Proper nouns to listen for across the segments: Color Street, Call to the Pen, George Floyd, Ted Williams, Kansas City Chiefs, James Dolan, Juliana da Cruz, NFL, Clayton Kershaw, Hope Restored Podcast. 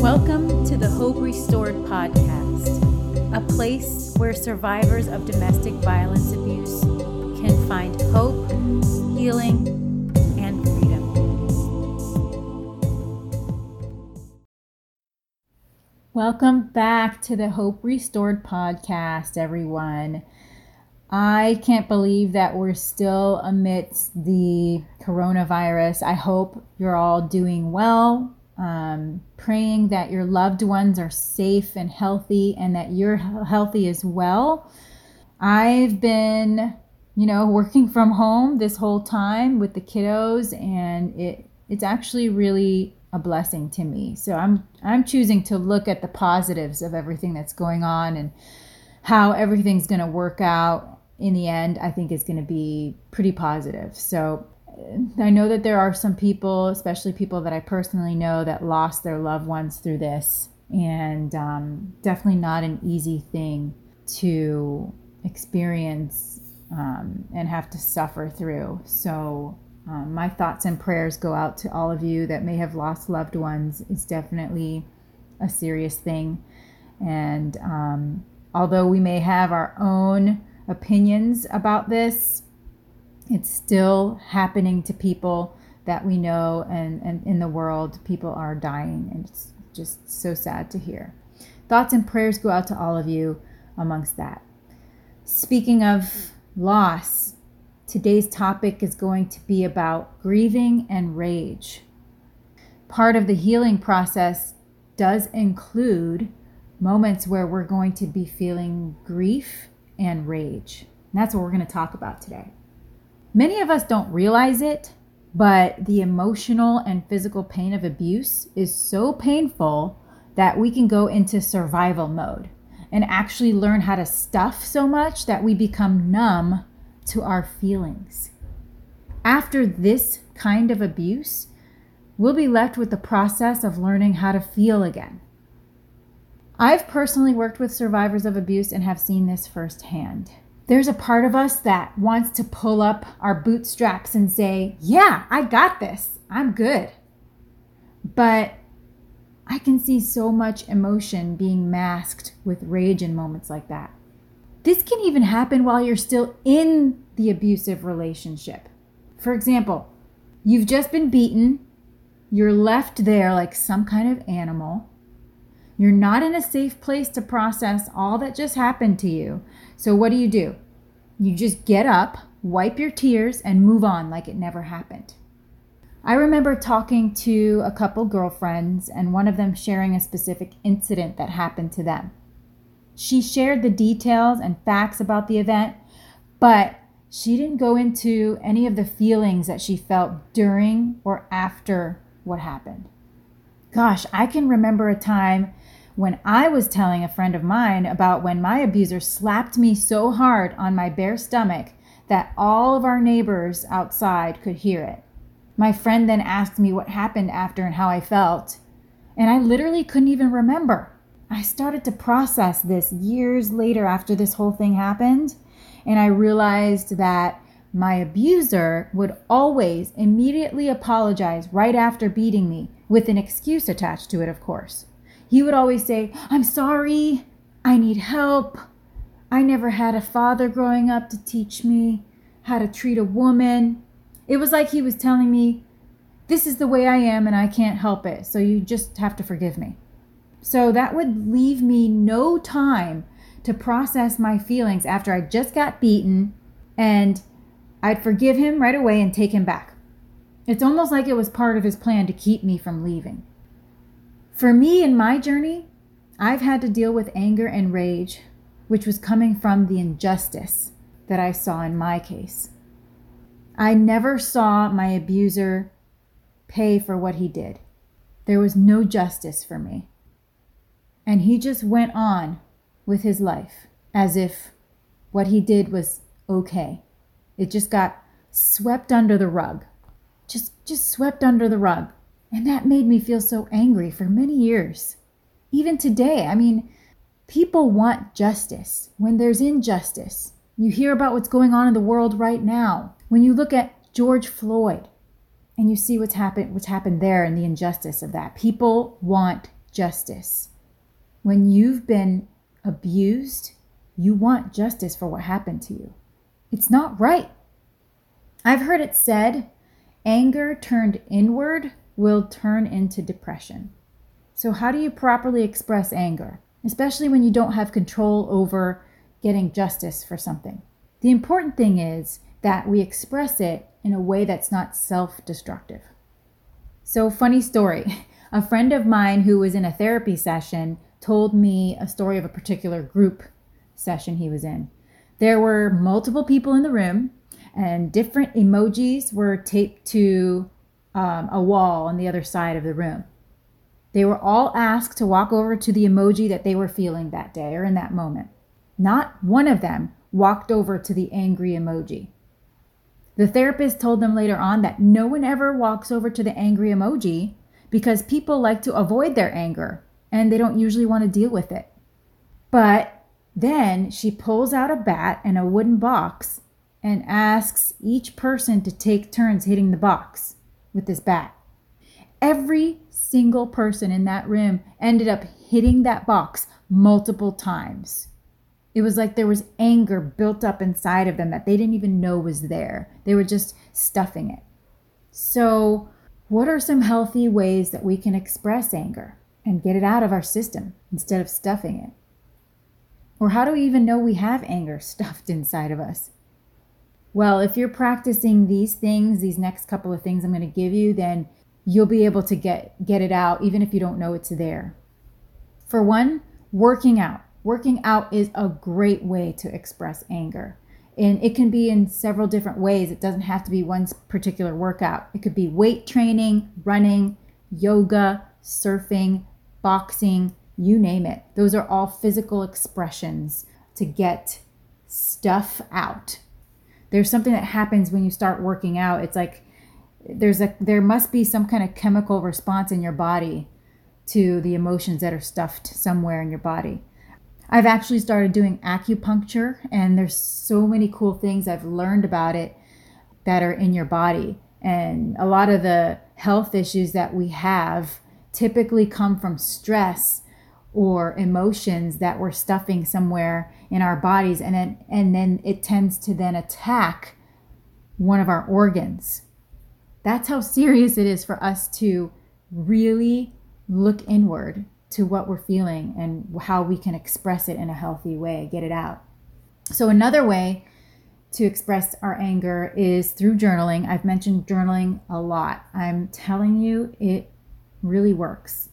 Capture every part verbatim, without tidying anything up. Welcome to the Hope Restored Podcast, a place where survivors of domestic violence abuse can find hope, healing, and freedom. Welcome back to the Hope Restored Podcast, everyone. I can't believe that we're still amidst the coronavirus. I hope you're all doing well. Um, praying that your loved ones are safe and healthy and that you're healthy as well. I've been, you know, working from home this whole time with the kiddos, and it it's actually really a blessing to me. So I'm I'm choosing to look at the positives of everything that's going on and how everything's going to work out in the end. I think is going to be pretty positive. So I know that there are some people, especially people that I personally know, that lost their loved ones through this, and um, definitely not an easy thing to experience um, and have to suffer through. So um, my thoughts and prayers go out to all of you that may have lost loved ones. It's definitely a serious thing. And um, although we may have our own opinions about this, it's still happening to people that we know, and, and in the world, people are dying, and it's just so sad to hear. Thoughts and prayers go out to all of you amongst that. Speaking of loss, today's topic is going to be about grieving and rage. Part of the healing process does include moments where we're going to be feeling grief and rage. And that's what we're going to talk about today. Many of us don't realize it, but the emotional and physical pain of abuse is so painful that we can go into survival mode and actually learn how to stuff so much that we become numb to our feelings. After this kind of abuse, we'll be left with the process of learning how to feel again. I've personally worked with survivors of abuse and have seen this firsthand. There's a part of us that wants to pull up our bootstraps and say, yeah, I got this. I'm good. But I can see so much emotion being masked with rage in moments like that. This can even happen while you're still in the abusive relationship. For example, you've just been beaten. You're left there like some kind of animal. You're not in a safe place to process all that just happened to you. So what do you do? You just get up, wipe your tears, and move on like it never happened. I remember talking to a couple girlfriends, and one of them sharing a specific incident that happened to them. She shared the details and facts about the event, but she didn't go into any of the feelings that she felt during or after what happened. Gosh, I can remember a time when I was telling a friend of mine about when my abuser slapped me so hard on my bare stomach that all of our neighbors outside could hear it. My friend then asked me what happened after and how I felt, and I literally couldn't even remember. I started to process this years later after this whole thing happened, and I realized that my abuser would always immediately apologize right after beating me, with an excuse attached to it, of course. He would always say, I'm sorry, I need help. I never had a father growing up to teach me how to treat a woman. It was like he was telling me, this is the way I am and I can't help it, so you just have to forgive me. So that would leave me no time to process my feelings after I just got beaten, and I'd forgive him right away and take him back. It's almost like it was part of his plan to keep me from leaving. For me in my journey, I've had to deal with anger and rage, which was coming from the injustice that I saw in my case. I never saw my abuser pay for what he did. There was no justice for me. And he just went on with his life as if what he did was okay. It just got swept under the rug. Just, just swept under the rug. And that made me feel so angry for many years. Even today, I mean, people want justice when there's injustice. You hear about what's going on in the world right now. When you look at George Floyd and you see what's happened, what's happened there and the injustice of that, people want justice. When you've been abused, you want justice for what happened to you. It's not right. I've heard it said, anger turned inward will turn into depression. So how do you properly express anger, especially when you don't have control over getting justice for something? The important thing is that we express it in a way that's not self-destructive. So funny story, a friend of mine who was in a therapy session told me a story of a particular group session he was in. There were multiple people in the room and different emojis were taped to um, a wall on the other side of the room. They were all asked to walk over to the emoji that they were feeling that day or in that moment. Not one of them walked over to the angry emoji. The therapist told them later on that no one ever walks over to the angry emoji because people like to avoid their anger and they don't usually want to deal with it. But then she pulls out a bat and a wooden box and asks each person to take turns hitting the box with this bat. Every single person in that room ended up hitting that box multiple times. It was like there was anger built up inside of them that they didn't even know was there. They were just stuffing it. So what are some healthy ways that we can express anger and get it out of our system instead of stuffing it? Or how do we even know we have anger stuffed inside of us? Well, if you're practicing these things, these next couple of things I'm going to give you, then you'll be able to get, get it out even if you don't know it's there. For one, working out. Working out is a great way to express anger. And it can be in several different ways. It doesn't have to be one particular workout. It could be weight training, running, yoga, surfing, boxing, you name it. Those are all physical expressions to get stuff out. There's something that happens when you start working out. It's like there's a there must be some kind of chemical response in your body to the emotions that are stuffed somewhere in your body. I've actually started doing acupuncture, and there's so many cool things I've learned about it that are in your body. And a lot of the health issues that we have typically come from stress or emotions that we're stuffing somewhere in our bodies, and then, and then it tends to then attack one of our organs. That's how serious it is for us to really look inward to what we're feeling and how we can express it in a healthy way, get it out. So another way to express our anger is through journaling. I've mentioned journaling a lot. I'm telling you, it really works.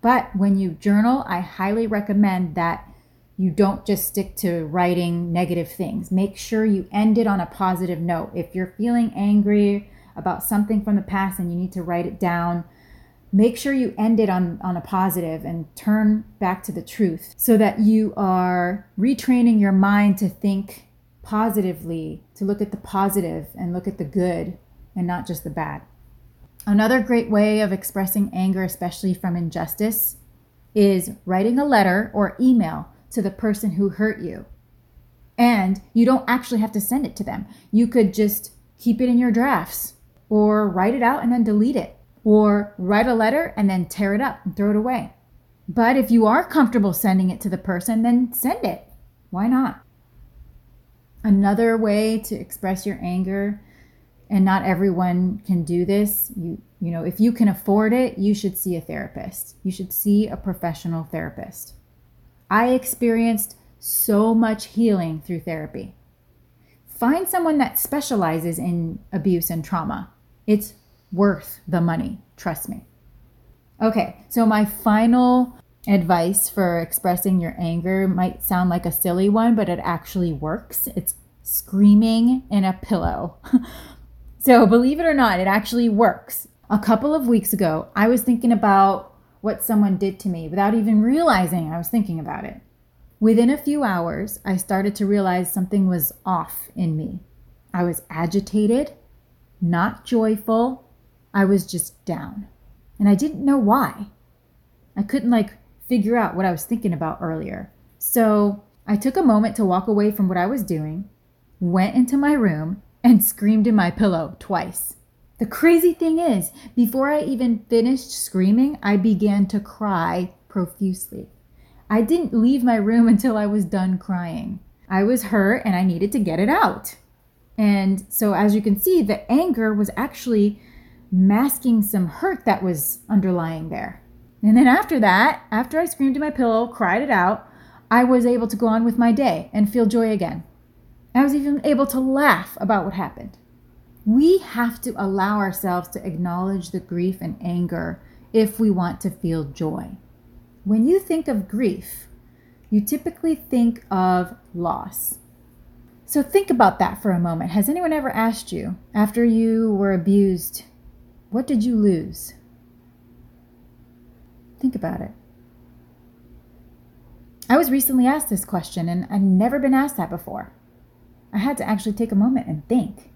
But when you journal, I highly recommend that you don't just stick to writing negative things. Make sure you end it on a positive note. If you're feeling angry about something from the past and you need to write it down, make sure you end it on, on a positive and turn back to the truth so that you are retraining your mind to think positively, to look at the positive and look at the good and not just the bad. Another great way of expressing anger, especially from injustice, is writing a letter or email to the person who hurt you. And you don't actually have to send it to them. You could just keep it in your drafts or write it out and then delete it. Or write a letter and then tear it up and throw it away. But if you are comfortable sending it to the person, then send it. Why not? Another way to express your anger, and not everyone can do this, you you know, if you can afford it, you should see a therapist. You should see a professional therapist. I experienced so much healing through therapy. Find someone that specializes in abuse and trauma. It's worth the money, trust me. Okay, so my final advice for expressing your anger might sound like a silly one, but it actually works. It's screaming in a pillow. So believe it or not, it actually works. A couple of weeks ago, I was thinking about what someone did to me without even realizing I was thinking about it. Within a few hours, I started to realize something was off in me. I was agitated, not joyful, I was just down. And I didn't know why. I couldn't like figure out what I was thinking about earlier. So I took a moment to walk away from what I was doing, went into my room, and screamed in my pillow twice. The crazy thing is, before I even finished screaming, I began to cry profusely. I didn't leave my room until I was done crying. I was hurt and I needed to get it out. And so as you can see, the anger was actually masking some hurt that was underlying there. And then after that, after I screamed at my pillow, cried it out, I was able to go on with my day and feel joy again. I was even able to laugh about what happened. We have to allow ourselves to acknowledge the grief and anger if we want to feel joy. When you think of grief, you typically think of loss. So think about that for a moment. Has anyone ever asked you, after you were abused, what did you lose? Think about it. I was recently asked this question, and I've never been asked that before. I had to actually take a moment and think.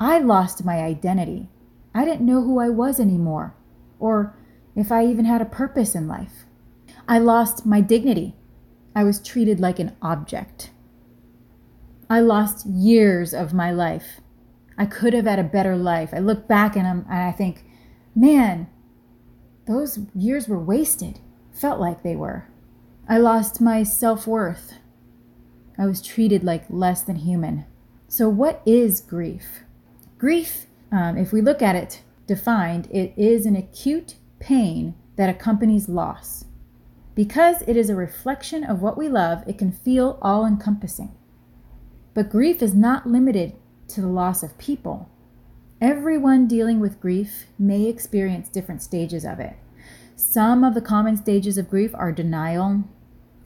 I lost my identity. I didn't know who I was anymore, or if I even had a purpose in life. I lost my dignity. I was treated like an object. I lost years of my life. I could have had a better life. I look back and, I'm, and I think, man, those years were wasted. Felt like they were. I lost my self-worth. I was treated like less than human. So what is grief? Grief, um, if we look at it defined, it is an acute pain that accompanies loss. Because it is a reflection of what we love, it can feel all-encompassing. But grief is not limited to the loss of people. Everyone dealing with grief may experience different stages of it. Some of the common stages of grief are denial,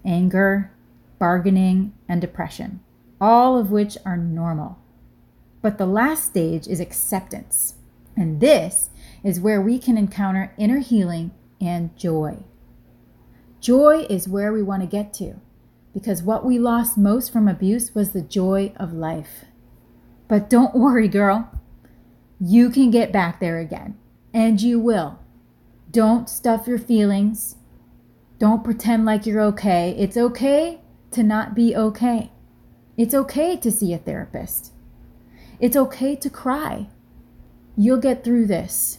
anger, bargaining, and depression, all of which are normal. But the last stage is acceptance. And this is where we can encounter inner healing and joy. Joy is where we want to get to, because what we lost most from abuse was the joy of life. But don't worry, girl. You can get back there again, and you will. Don't stuff your feelings. Don't pretend like you're okay. It's okay to not be okay. It's okay to see a therapist. It's okay to cry. You'll get through this.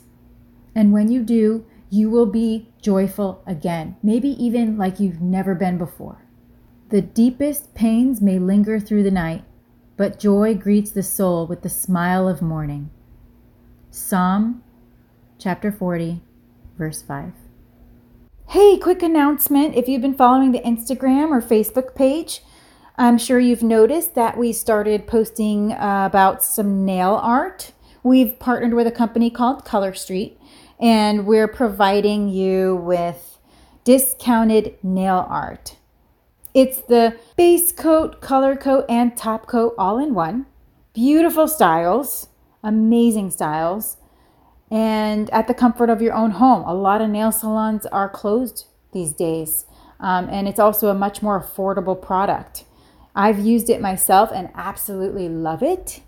And when you do, you will be joyful again, maybe even like you've never been before. The deepest pains may linger through the night, but joy greets the soul with the smile of morning. Psalm chapter forty, verse five. Hey, quick announcement. If you've been following the Instagram or Facebook page, I'm sure you've noticed that we started posting uh, about some nail art. We've partnered with a company called Color Street, and we're providing you with discounted nail art. It's the base coat, color coat, and top coat all in one. Beautiful styles, amazing styles, and at the comfort of your own home. A lot of nail salons are closed these days, um, and it's also a much more affordable product. I've used it myself and absolutely love it,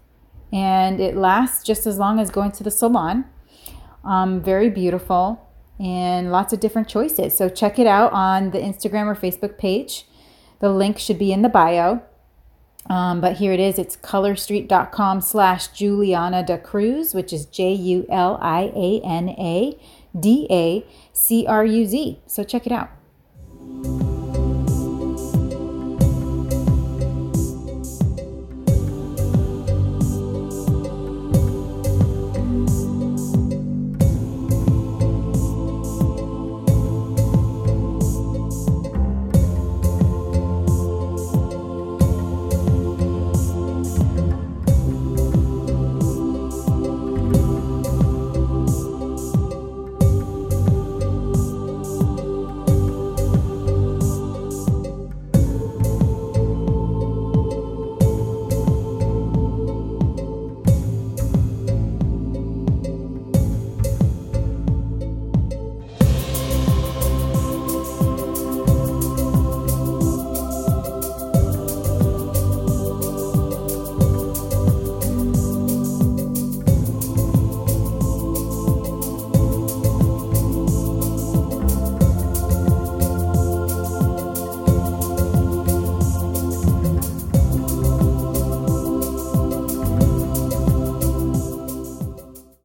and it lasts just as long as going to the salon. Um, very beautiful and lots of different choices. So check it out on the Instagram or Facebook page. The link should be in the bio. Um, but here it is. It's colorstreet.com slash Juliana da Cruz, which is J U L I A N A D A C R U Z. So check it out.